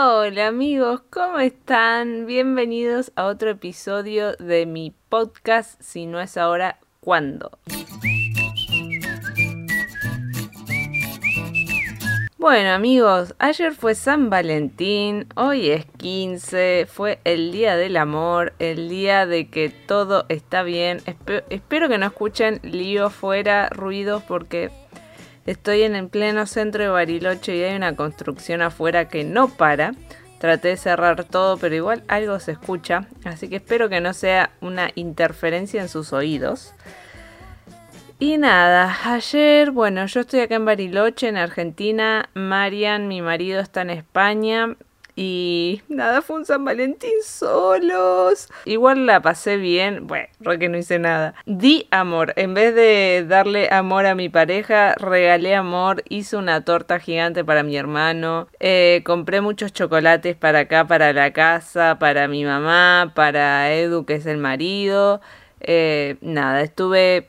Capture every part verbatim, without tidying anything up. Hola amigos, ¿cómo están? Bienvenidos a otro episodio de mi podcast, si no es ahora, ¿cuándo? Bueno amigos, ayer fue San Valentín, hoy es quince, fue el día del amor, el día de que todo está bien. Espe- espero que no escuchen lío fuera, ruidos, porque estoy en el pleno centro de Bariloche y hay una construcción afuera que no para. Traté de cerrar todo, pero igual algo se escucha, así que espero que no sea una interferencia en sus oídos. Y nada, ayer, bueno, yo estoy acá en Bariloche, en Argentina. Marian, mi marido, está en España. Y nada, fue un San Valentín solos. Igual la pasé bien. Bueno, re que no hice nada. Di amor. En vez de darle amor a mi pareja, regalé amor. Hice una torta gigante para mi hermano. Eh, compré muchos chocolates para acá, para la casa, para mi mamá, para Edu, que es el marido. Eh, nada, estuve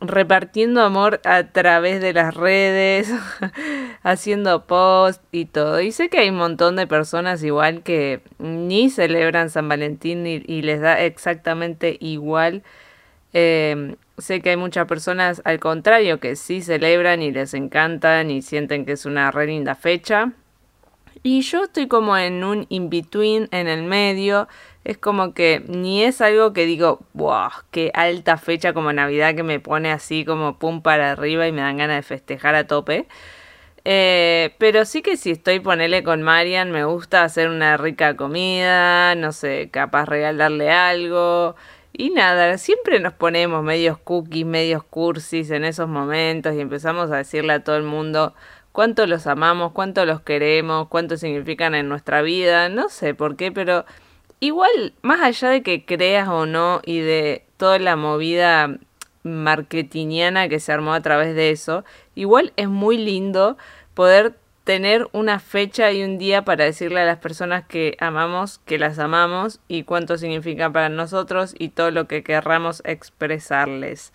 repartiendo amor a través de las redes, haciendo post y todo. Y sé que hay un montón de personas igual que ni celebran San Valentín y, y les da exactamente igual. Eh, sé que hay muchas personas al contrario que sí celebran y les encantan y sienten que es una re linda fecha. Y yo estoy como en un in-between, en el medio. Es como que ni es algo que digo, wow, qué alta fecha como Navidad que me pone así como pum para arriba y me dan ganas de festejar a tope. Eh, pero sí que si estoy, ponele con Marian, me gusta hacer una rica comida, no sé, capaz regalarle algo. Y nada, siempre nos ponemos medios cookies, medios cursis en esos momentos y empezamos a decirle a todo el mundo cuánto los amamos, cuánto los queremos, cuánto significan en nuestra vida, no sé por qué, pero igual, más allá de que creas o no y de toda la movida marketingiana que se armó a través de eso, igual es muy lindo poder tener una fecha y un día para decirle a las personas que amamos, que las amamos y cuánto significa para nosotros y todo lo que querramos expresarles.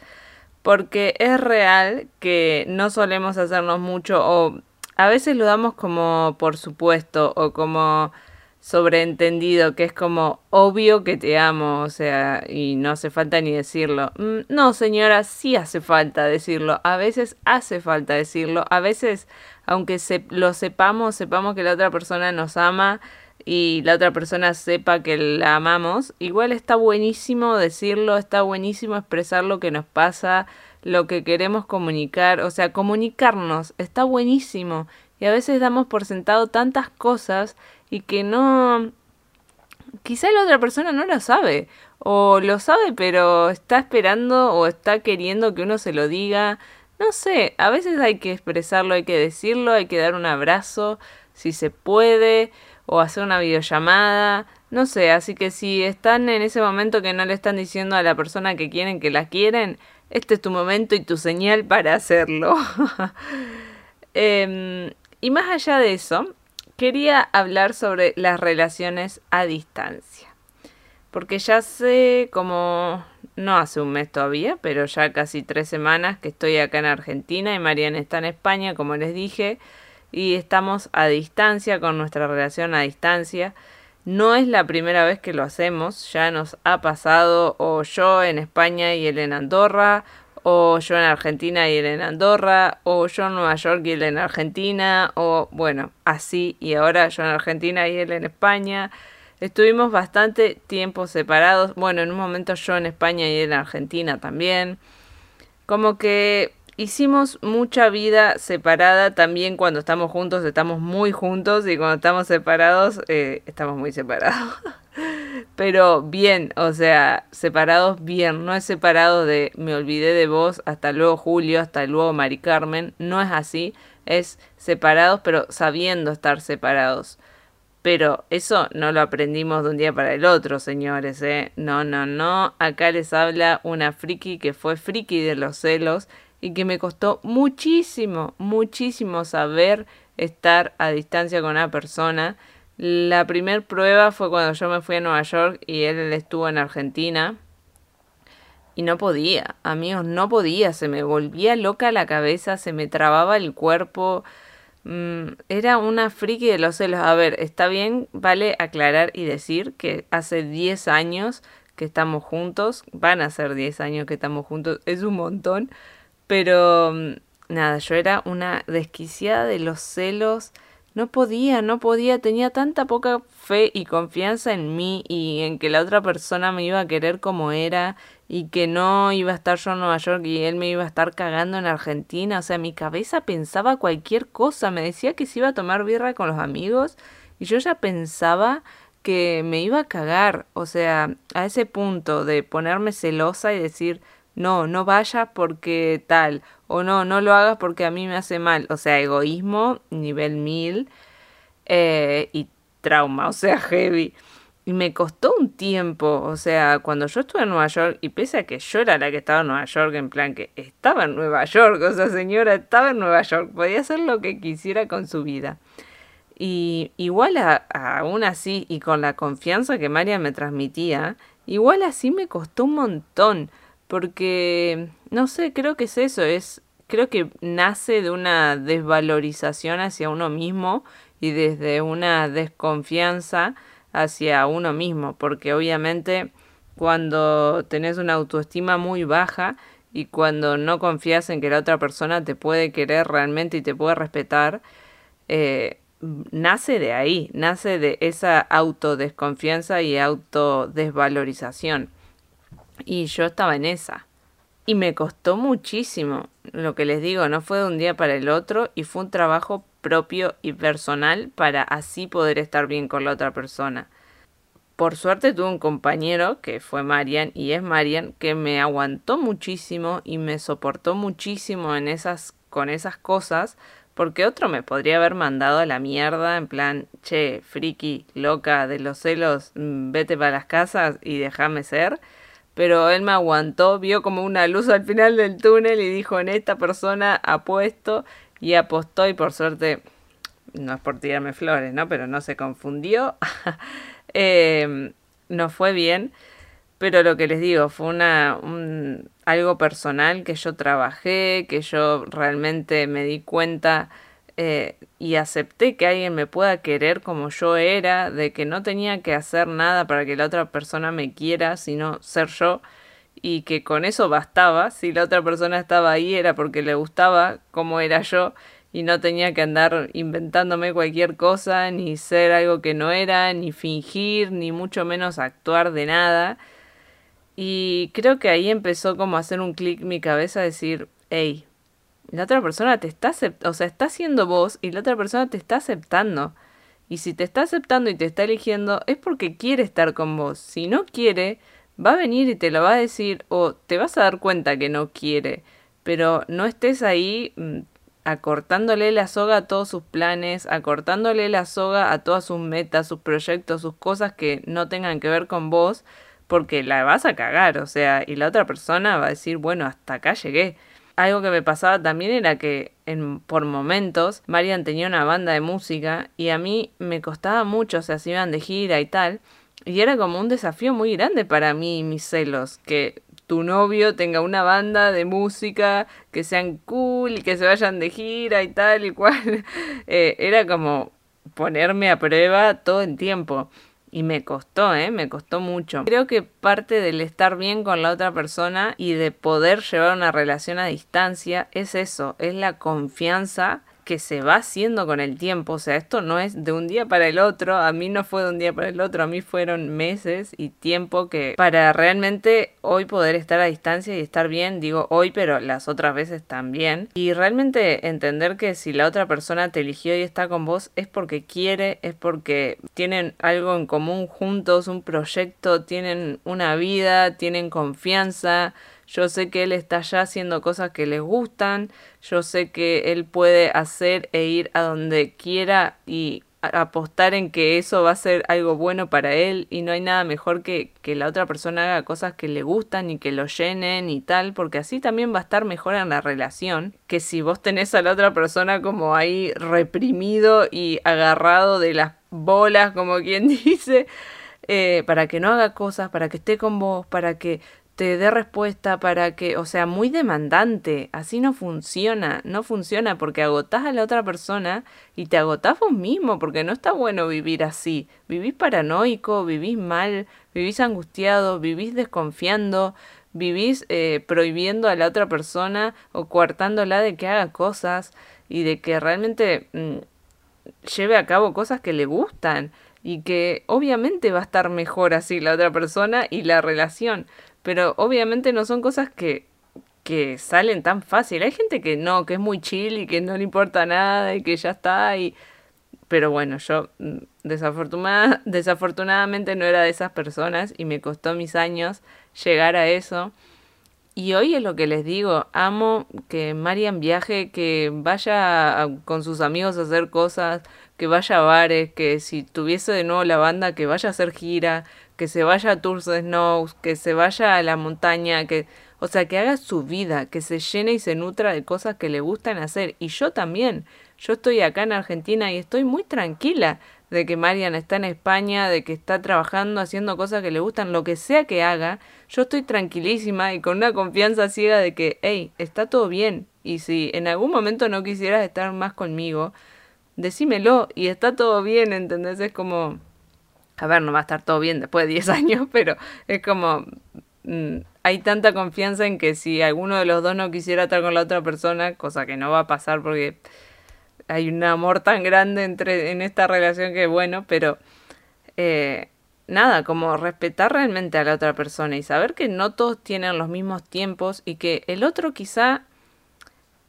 Porque es real que no solemos hacernos mucho o a veces lo damos como por supuesto o como sobreentendido, que es como obvio que te amo, o sea, y no hace falta ni decirlo. Mm, no, señora, sí hace falta decirlo. A veces hace falta decirlo. A veces, aunque se, lo sepamos, sepamos que la otra persona nos ama y la otra persona sepa que la amamos, igual está buenísimo decirlo, está buenísimo expresar lo que nos pasa, lo que queremos comunicar, o sea, comunicarnos, está buenísimo. Y a veces damos por sentado tantas cosas y que no, quizá la otra persona no lo sabe, o lo sabe pero está esperando o está queriendo que uno se lo diga, no sé, a veces hay que expresarlo, hay que decirlo, hay que dar un abrazo, si se puede, o hacer una videollamada, no sé, así que si están en ese momento que no le están diciendo a la persona que quieren que la quieren, este es tu momento y tu señal para hacerlo. eh, y más allá de eso, quería hablar sobre las relaciones a distancia, porque ya sé como, no hace un mes todavía, pero ya casi tres semanas que estoy acá en Argentina y Mariana está en España, como les dije, y estamos a distancia con nuestra relación a distancia. No es la primera vez que lo hacemos, ya nos ha pasado o yo en España y él en Andorra, o yo en Argentina y él en Andorra, o yo en Nueva York y él en Argentina, o bueno, así, y ahora yo en Argentina y él en España. Estuvimos bastante tiempo separados, bueno, en un momento yo en España y él en Argentina también, como que hicimos mucha vida separada también. Cuando estamos juntos estamos muy juntos y cuando estamos separados eh, estamos muy separados. Pero bien, o sea, separados bien, no es separado de me olvidé de vos, hasta luego Julio, hasta luego Mari Carmen, no es así, es separados pero sabiendo estar separados. Pero eso no lo aprendimos de un día para el otro, señores, ¿eh? No, no, no, acá les habla una friki que fue friki de los celos y que me costó muchísimo, muchísimo saber estar a distancia con una persona. La primera prueba fue cuando yo me fui a Nueva York y él estuvo en Argentina. Y no podía, amigos, no podía, se me volvía loca la cabeza, se me trababa el cuerpo. Era una friki de los celos. A ver, está bien, vale aclarar y decir que hace diez años que estamos juntos. Van a ser diez años que estamos juntos. Es un montón. Pero nada, yo era una desquiciada de los celos. No podía, no podía. Tenía tanta poca fe y confianza en mí y en que la otra persona me iba a querer como era. Y que no iba a estar yo en Nueva York y él me iba a estar cagando en Argentina. O sea, mi cabeza pensaba cualquier cosa. Me decía que se iba a tomar birra con los amigos y yo ya pensaba que me iba a cagar. O sea, a ese punto de ponerme celosa y decir, no, no vayas porque tal. O no, no lo hagas porque a mí me hace mal. O sea, egoísmo, nivel mil. Eh, y trauma, o sea, heavy. Y me costó un tiempo, o sea, cuando yo estuve en Nueva York, y pese a que yo era la que estaba en Nueva York, en plan que estaba en Nueva York, o sea, señora, estaba en Nueva York, podía hacer lo que quisiera con su vida. Y igual a, a, aún así, y con la confianza que Marian me transmitía, igual así me costó un montón, porque, no sé, creo que es eso, es creo que nace de una desvalorización hacia uno mismo y desde una desconfianza hacia uno mismo, porque obviamente cuando tenés una autoestima muy baja y cuando no confías en que la otra persona te puede querer realmente y te puede respetar, eh, nace de ahí, nace de esa autodesconfianza y autodesvalorización. Y yo estaba en esa. Y me costó muchísimo, lo que les digo, no fue de un día para el otro y fue un trabajo propio y personal para así poder estar bien con la otra persona. Por suerte tuve un compañero que fue Marian y es Marian, que me aguantó muchísimo y me soportó muchísimo en esas, con esas cosas, porque otro me podría haber mandado a la mierda en plan, che, friki, loca de los celos, vete para las casas y déjame ser. Pero él me aguantó, vio como una luz al final del túnel y dijo, en esta persona apuesto. Y apostó y por suerte, no es por tirarme flores, ¿no? Pero no se confundió. eh, nos fue bien. Pero lo que les digo, fue una un, algo personal que yo trabajé, que yo realmente me di cuenta eh, y acepté que alguien me pueda querer como yo era, de que no tenía que hacer nada para que la otra persona me quiera, sino ser yo. Y que con eso bastaba, si la otra persona estaba ahí era porque le gustaba cómo era yo y no tenía que andar inventándome cualquier cosa, ni ser algo que no era, ni fingir, ni mucho menos actuar de nada. Y creo que ahí empezó como a hacer un clic mi cabeza, a decir, hey, la otra persona te está aceptando, o sea, está siendo vos y la otra persona te está aceptando. Y si te está aceptando y te está eligiendo es porque quiere estar con vos. Si no quiere, va a venir y te lo va a decir o te vas a dar cuenta que no quiere, pero no estés ahí acortándole la soga a todos sus planes, acortándole la soga a todas sus metas, sus proyectos, sus cosas que no tengan que ver con vos, porque la vas a cagar, o sea, y la otra persona va a decir, bueno, hasta acá llegué. Algo que me pasaba también era que en, por momentos Marian tenía una banda de música y a mí me costaba mucho, o sea, se iban de gira y tal. Y era como un desafío muy grande para mí y mis celos, que tu novio tenga una banda de música, que sean cool y que se vayan de gira y tal y cual. Eh, era como ponerme a prueba todo el tiempo. Y me costó, ¿eh? Me costó mucho. Creo que parte del estar bien con la otra persona y de poder llevar una relación a distancia es eso, es la confianza que se va haciendo con el tiempo. O sea, esto no es de un día para el otro. A mí no fue de un día para el otro. A mí fueron meses y tiempo que para realmente hoy poder estar a distancia y estar bien. Digo hoy, pero las otras veces también. Y realmente entender que si la otra persona te eligió y está con vos es porque quiere, es porque tienen algo en común juntos, un proyecto, tienen una vida, tienen confianza. Yo sé que él está ya haciendo cosas que les gustan. Yo sé que él puede hacer e ir a donde quiera y apostar en que eso va a ser algo bueno para él. Y no hay nada mejor que que la otra persona haga cosas que le gustan y que lo llenen y tal. Porque así también va a estar mejor en la relación. Que si vos tenés a la otra persona como ahí reprimido y agarrado de las bolas, como quien dice. Eh, para que no haga cosas, para que esté con vos, para que te dé respuesta para que, o sea, muy demandante, así no funciona, no funciona porque agotás a la otra persona y te agotás vos mismo, porque no está bueno vivir así, vivís paranoico, vivís mal, vivís angustiado, vivís desconfiando, vivís eh, prohibiendo a la otra persona o coartándola de que haga cosas y de que realmente mm, lleve a cabo cosas que le gustan y que obviamente va a estar mejor así la otra persona y la relación. Pero obviamente no son cosas que, que salen tan fácil. Hay gente que no, que es muy chill y que no le importa nada y que ya está. Y... Pero bueno, yo desafortunada, desafortunadamente no era de esas personas y me costó mis años llegar a eso. Y hoy es lo que les digo. Amo que Marian viaje, que vaya a, con sus amigos a hacer cosas, que vaya a bares, que si tuviese de nuevo la banda, que vaya a hacer gira, que se vaya a Tours de Snows, que se vaya a la montaña, que, o sea, que haga su vida, que se llene y se nutra de cosas que le gustan hacer. Y yo también, yo estoy acá en Argentina y estoy muy tranquila de que Marian está en España, de que está trabajando, haciendo cosas que le gustan, lo que sea que haga, yo estoy tranquilísima y con una confianza ciega de que, hey, está todo bien, y si en algún momento no quisieras estar más conmigo, decímelo, y está todo bien, ¿entendés? Es como... A ver, no va a estar todo bien después de diez años, pero es como... Mmm, hay tanta confianza en que si alguno de los dos no quisiera estar con la otra persona, cosa que no va a pasar porque hay un amor tan grande entre en esta relación que bueno, pero... Eh, nada, como respetar realmente a la otra persona y saber que no todos tienen los mismos tiempos y que el otro quizá...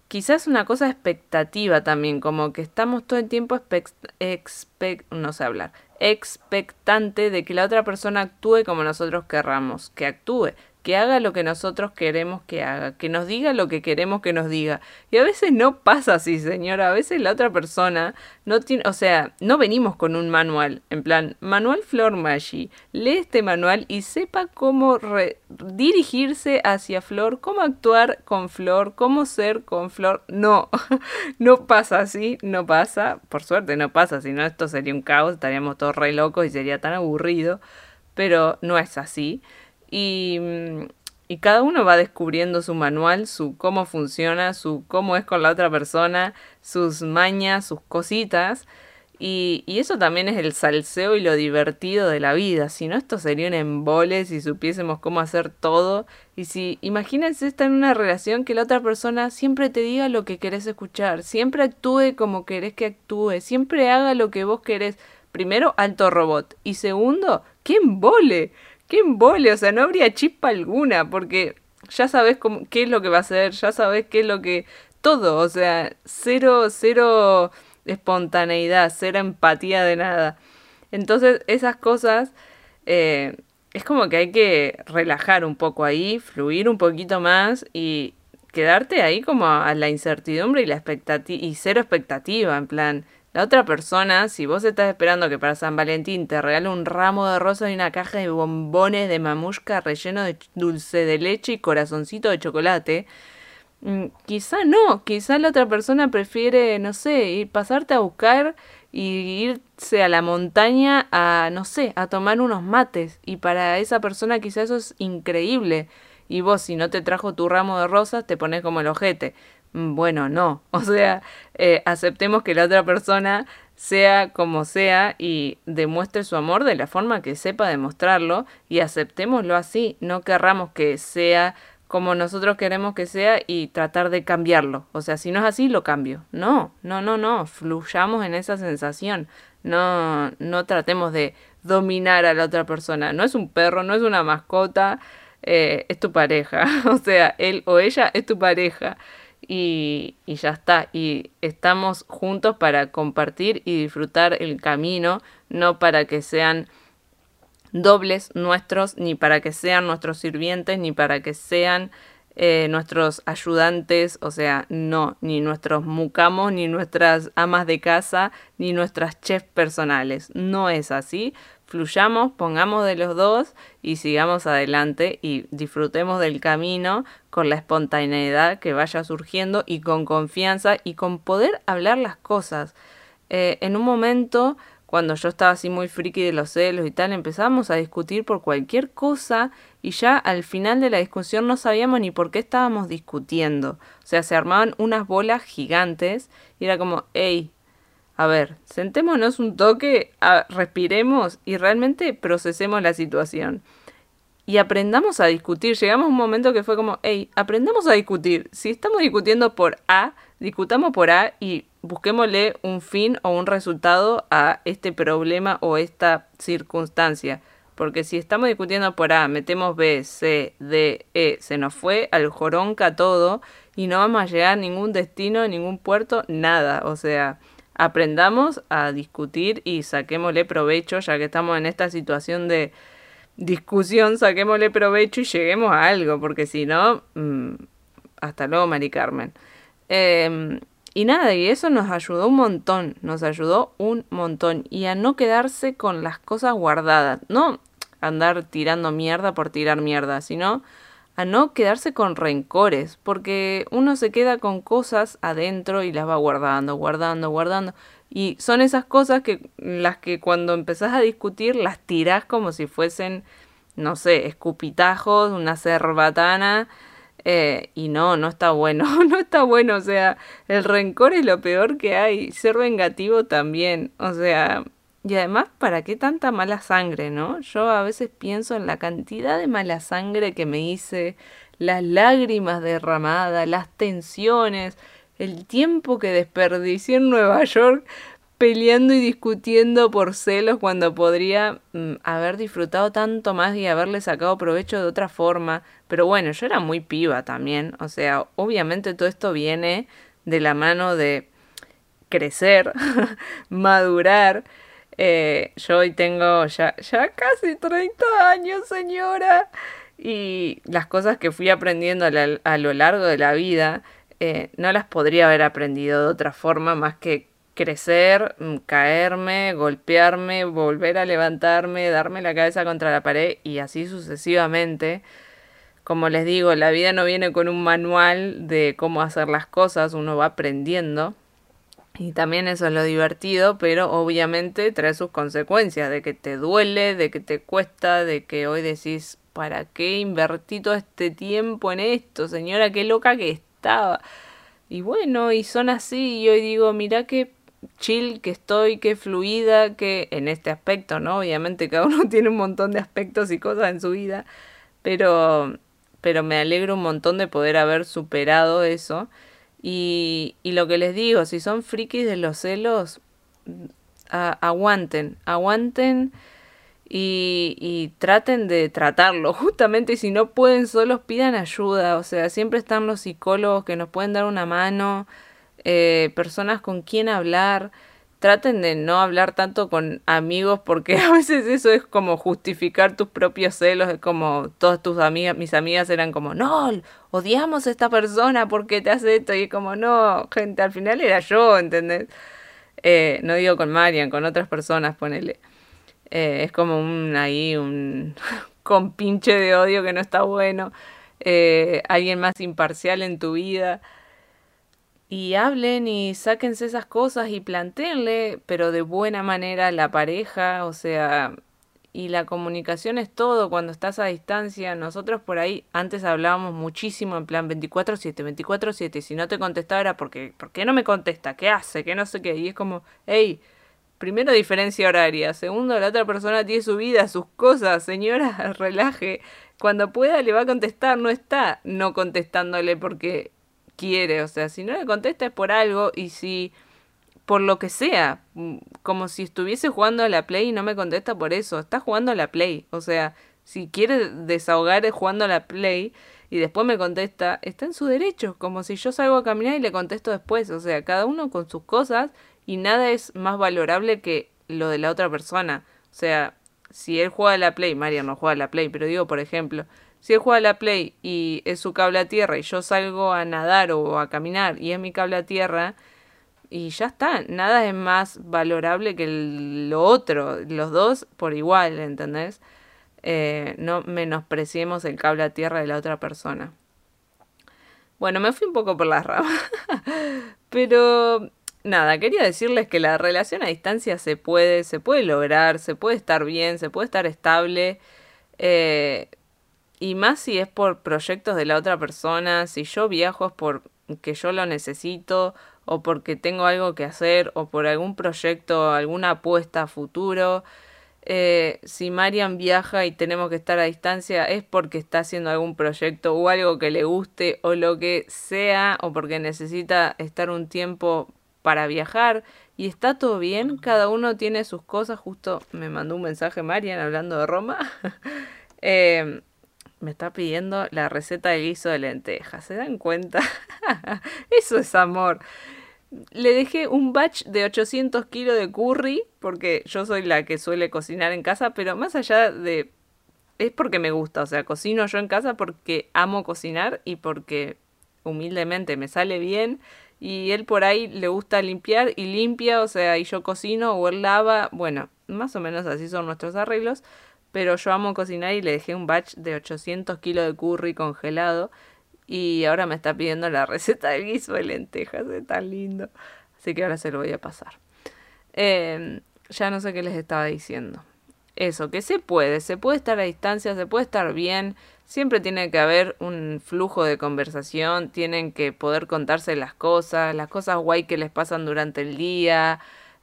Quizás una cosa expectativa también, como que estamos todo el tiempo expect, expect, no sé hablar, expectante de que la otra persona actúe como nosotros querramos, que actúe, que haga lo que nosotros queremos que haga, que nos diga lo que queremos que nos diga. Y a veces no pasa así, señora, a veces la otra persona no tiene, o sea, no venimos con un manual, en plan, manual Flor Maggi, lee este manual y sepa cómo re- dirigirse hacia Flor, cómo actuar con Flor, cómo ser con Flor. No, no pasa así, no pasa, por suerte no pasa, si no esto sería un caos, estaríamos todos re locos y sería tan aburrido, pero no es así. Y, y cada uno va descubriendo su manual, su cómo funciona, su cómo es con la otra persona, sus mañas, sus cositas. Y, y eso también es el salseo y lo divertido de la vida. Si no, esto sería un embole si supiésemos cómo hacer todo. Y si, imagínense estar en una relación que la otra persona siempre te diga lo que querés escuchar, siempre actúe como querés que actúe, siempre haga lo que vos querés. Primero, alto robot. Y segundo, ¡qué embole! ¡Qué embole! O sea, no habría chispa alguna, porque ya sabes cómo, qué es lo que va a hacer, ya sabes qué es lo que... Todo, o sea, cero, cero espontaneidad, cero empatía de nada. Entonces, esas cosas, eh, es como que hay que relajar un poco ahí, fluir un poquito más y quedarte ahí como a, a la incertidumbre y, la expectati- y cero expectativa, en plan... La otra persona, si vos estás esperando que para San Valentín te regale un ramo de rosas y una caja de bombones de mamushka relleno de dulce de leche y corazoncito de chocolate, quizá no, quizá la otra persona prefiere, no sé, ir pasarte a buscar y irse a la montaña a, no sé, a tomar unos mates. Y para esa persona quizá eso es increíble. Y vos, si no te trajo tu ramo de rosas, te pones como el ojete. Bueno, no, o sea, eh, aceptemos que la otra persona sea como sea y demuestre su amor de la forma que sepa demostrarlo y aceptémoslo así, no querramos que sea como nosotros queremos que sea y tratar de cambiarlo, o sea, si no es así lo cambio, no, no, no, no, fluyamos en esa sensación, no, no tratemos de dominar a la otra persona, no es un perro, no es una mascota, eh, es tu pareja, o sea, él o ella es tu pareja. Y, y ya está, y estamos juntos para compartir y disfrutar el camino, no para que sean dobles nuestros, ni para que sean nuestros sirvientes, ni para que sean eh, nuestros ayudantes, o sea, no, ni nuestros mucamos, ni nuestras amas de casa, ni nuestras chefs personales, no es así. Fluyamos, pongamos de los dos y sigamos adelante y disfrutemos del camino con la espontaneidad que vaya surgiendo y con confianza y con poder hablar las cosas. Eh, en un momento, cuando yo estaba así muy friki de los celos y tal, empezamos a discutir por cualquier cosa y ya al final de la discusión no sabíamos ni por qué estábamos discutiendo. O sea, se armaban unas bolas gigantes y era como, hey, a ver, sentémonos un toque, a, respiremos y realmente procesemos la situación. Y aprendamos a discutir. Llegamos a un momento que fue como, hey, aprendamos a discutir. Si estamos discutiendo por A, discutamos por A y busquémosle un fin o un resultado a este problema o esta circunstancia. Porque si estamos discutiendo por A, metemos B, C, D, E, se nos fue al joronca todo y no vamos a llegar a ningún destino, ningún puerto, nada. O sea, aprendamos a discutir y saquémosle provecho, ya que estamos en esta situación de discusión, saquémosle provecho y lleguemos a algo, porque si no, mmm, hasta luego, Mari Carmen. Eh, y nada, y eso nos ayudó un montón, nos ayudó un montón, y a no quedarse con las cosas guardadas, no andar tirando mierda por tirar mierda, sino a no quedarse con rencores, porque uno se queda con cosas adentro y las va guardando, guardando, guardando. Y son esas cosas que las que cuando empezás a discutir las tirás como si fuesen, no sé, escupitajos, una cerbatana. Eh, y no, no está bueno, no está bueno. O sea, el rencor es lo peor que hay. Ser vengativo también. O sea, y además, ¿para qué tanta mala sangre, no? Yo a veces pienso en la cantidad de mala sangre que me hice, las lágrimas derramadas, las tensiones, el tiempo que desperdicié en Nueva York peleando y discutiendo por celos cuando podría mm, haber disfrutado tanto más y haberle sacado provecho de otra forma. Pero bueno, yo era muy piba también. O sea, obviamente todo esto viene de la mano de crecer, madurar. Eh, yo hoy tengo ya, ya casi treinta años, señora. Y las cosas que fui aprendiendo a, la, a lo largo de la vida, Eh, no las podría haber aprendido de otra forma más que crecer, caerme, golpearme, volver a levantarme, darme la cabeza contra la pared y así sucesivamente. Como les digo, la vida no viene con un manual de cómo hacer las cosas, uno va aprendiendo y también eso es lo divertido, pero obviamente trae sus consecuencias de que te duele, de que te cuesta, de que hoy decís, ¿para qué invertí todo este tiempo en esto, señora? Qué loca que está. Y bueno, y son así, y hoy digo, mirá qué chill que estoy, qué fluida, que en este aspecto, ¿no? Obviamente cada uno tiene un montón de aspectos y cosas en su vida, pero, pero me alegro un montón de poder haber superado eso. Y, y lo que les digo, si son frikis de los celos, a, aguanten, aguanten. Y, y traten de tratarlo, justamente, y si no pueden solos, pidan ayuda. O sea, siempre están los psicólogos que nos pueden dar una mano, eh, personas con quien hablar. Traten de no hablar tanto con amigos, porque a veces eso es como justificar tus propios celos. Es como todas tus amigas, mis amigas eran como, no, odiamos a esta persona porque te hace esto, y es como, no, gente, al final era yo, ¿entendés? Eh, no digo con Marian, con otras personas, ponele. Eh, es como un ahí un compinche de odio que no está bueno. Eh, alguien más imparcial en tu vida. Y hablen y sáquense esas cosas y planteenle, pero de buena manera, la pareja. O sea, y la comunicación es todo cuando estás a distancia. Nosotros por ahí antes hablábamos muchísimo en plan veinticuatro siete, veinticuatro siete. Si no te contestaba era porque, ¿por qué no me contesta? ¿Qué hace? ¿Qué no sé qué? Y es como, hey, primero, diferencia horaria. Segundo, la otra persona tiene su vida, sus cosas. Señora, relaje. Cuando pueda le va a contestar. No está no contestándole porque quiere. O sea, si no le contesta es por algo. Y si, por lo que sea, como si estuviese jugando a la Play y no me contesta por eso. Está jugando a la Play. O sea, si quiere desahogar jugando a la Play y después me contesta, está en su derecho. Como si yo salgo a caminar y le contesto después. O sea, cada uno con sus cosas. Y nada es más valorable que lo de la otra persona. O sea, si él juega a la Play, Marian no juega a la Play, pero digo, por ejemplo, si él juega a la Play y es su cable a tierra y yo salgo a nadar o a caminar y es mi cable a tierra, y ya está, nada es más valorable que el, lo otro, los dos por igual, ¿entendés? Eh, no menospreciemos el cable a tierra de la otra persona. Bueno, me fui un poco por las ramas, pero nada, quería decirles que la relación a distancia se puede, se puede lograr, se puede estar bien, se puede estar estable. Eh, y más si es por proyectos de la otra persona, si yo viajo es porque yo lo necesito o porque tengo algo que hacer o por algún proyecto, alguna apuesta a futuro. Eh, si Marian viaja y tenemos que estar a distancia es porque está haciendo algún proyecto o algo que le guste o lo que sea o porque necesita estar un tiempo para viajar y está todo bien, cada uno tiene sus cosas. Justo me mandó un mensaje Marian hablando de Roma. eh, me está pidiendo la receta del guiso de lentejas, ¿se dan cuenta? Eso es amor. Le dejé un batch de ochocientos kilos de curry, porque yo soy la que suele cocinar en casa, pero más allá de... es porque me gusta, o sea, cocino yo en casa porque amo cocinar y porque humildemente me sale bien, y él por ahí le gusta limpiar y limpia, o sea, y yo cocino o él lava, bueno, más o menos así son nuestros arreglos, pero yo amo cocinar y le dejé un batch de ochocientos kilos de curry congelado. Y ahora me está pidiendo la receta del guiso de lentejas, es tan lindo. Así que ahora se lo voy a pasar. Eh, ya no sé qué les estaba diciendo. Eso, que se puede, se puede estar a distancia, se puede estar bien. Siempre tiene que haber un flujo de conversación, tienen que poder contarse las cosas, las cosas guay que les pasan durante el día.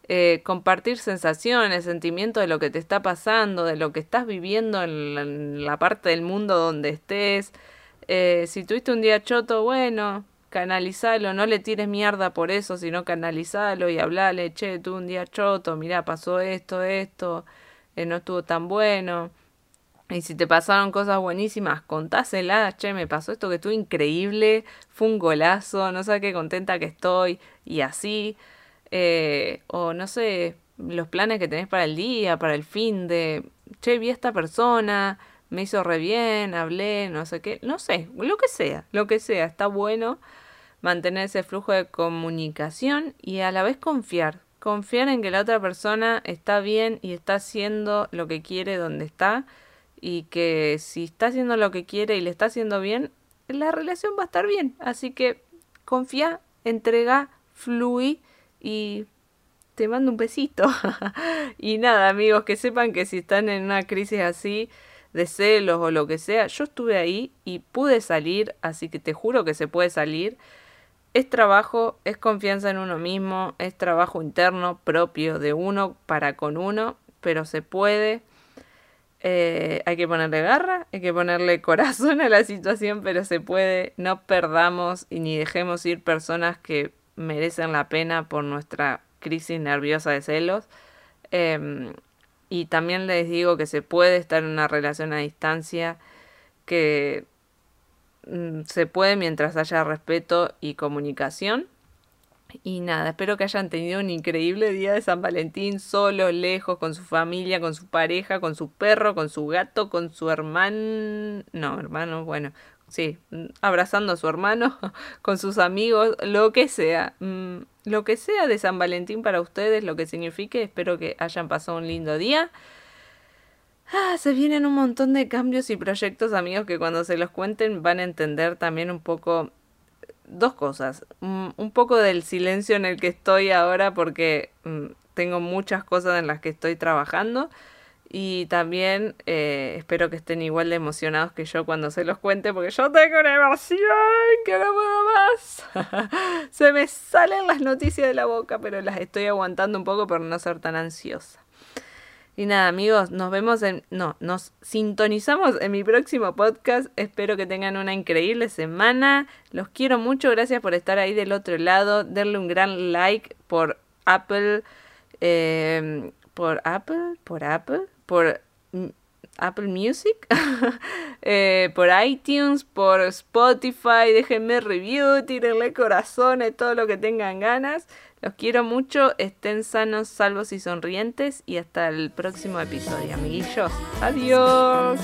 Eh, compartir sensaciones, sentimientos de lo que te está pasando, de lo que estás viviendo en la, en la parte del mundo donde estés. Eh, si tuviste un día choto, bueno, canalizalo, no le tires mierda por eso, sino canalizalo y hablale, che, tuve un día choto, mirá, pasó esto, esto, eh, no estuvo tan bueno. Y si te pasaron cosas buenísimas, contáselas, che, me pasó esto que estuvo increíble, fue un golazo, no sé qué contenta que estoy, y así. Eh, o no sé, los planes que tenés para el día, para el fin de, che, vi a esta persona... me hizo re bien, hablé, no sé qué, no sé, lo que sea, lo que sea. Está bueno mantener ese flujo de comunicación y a la vez confiar. Confiar en que la otra persona está bien y está haciendo lo que quiere donde está y que si está haciendo lo que quiere y le está haciendo bien, la relación va a estar bien. Así que confía, entrega, fluí y... te mando un besito. Y nada, amigos, que sepan que si están en una crisis así... de celos o lo que sea, yo estuve ahí y pude salir, así que te juro que se puede salir. Es trabajo, es confianza en uno mismo, es trabajo interno propio de uno para con uno, pero se puede. Eh, hay que ponerle garra, hay que ponerle corazón a la situación, pero se puede. No perdamos y ni dejemos ir personas que merecen la pena por nuestra crisis nerviosa de celos. Eh, Y también les digo que se puede estar en una relación a distancia, que se puede mientras haya respeto y comunicación. Y nada, espero que hayan tenido un increíble día de San Valentín, solos, lejos, con su familia, con su pareja, con su perro, con su gato, con su hermano... No, hermano, bueno, sí, abrazando a su hermano, con sus amigos, lo que sea... Lo que sea de San Valentín para ustedes, lo que signifique, espero que hayan pasado un lindo día. Ah, se vienen un montón de cambios y proyectos, amigos, que cuando se los cuenten van a entender también un poco... Dos cosas. Un poco del silencio en el que estoy ahora porque tengo muchas cosas en las que estoy trabajando. Y también eh, espero que estén igual de emocionados que yo cuando se los cuente, porque yo tengo una emoción que no puedo más. Se me salen las noticias de la boca, pero las estoy aguantando un poco por no ser tan ansiosa. Y nada, amigos, nos vemos en... No, nos sintonizamos en mi próximo podcast. Espero que tengan una increíble semana. Los quiero mucho. Gracias por estar ahí del otro lado. Denle un gran like por Apple... Eh, por Apple, por Apple... por Apple Music, eh, por iTunes, por Spotify, déjenme review, tírenle corazones, todo lo que tengan ganas. Los quiero mucho, estén sanos, salvos y sonrientes y hasta el próximo episodio, amiguillos. Adiós.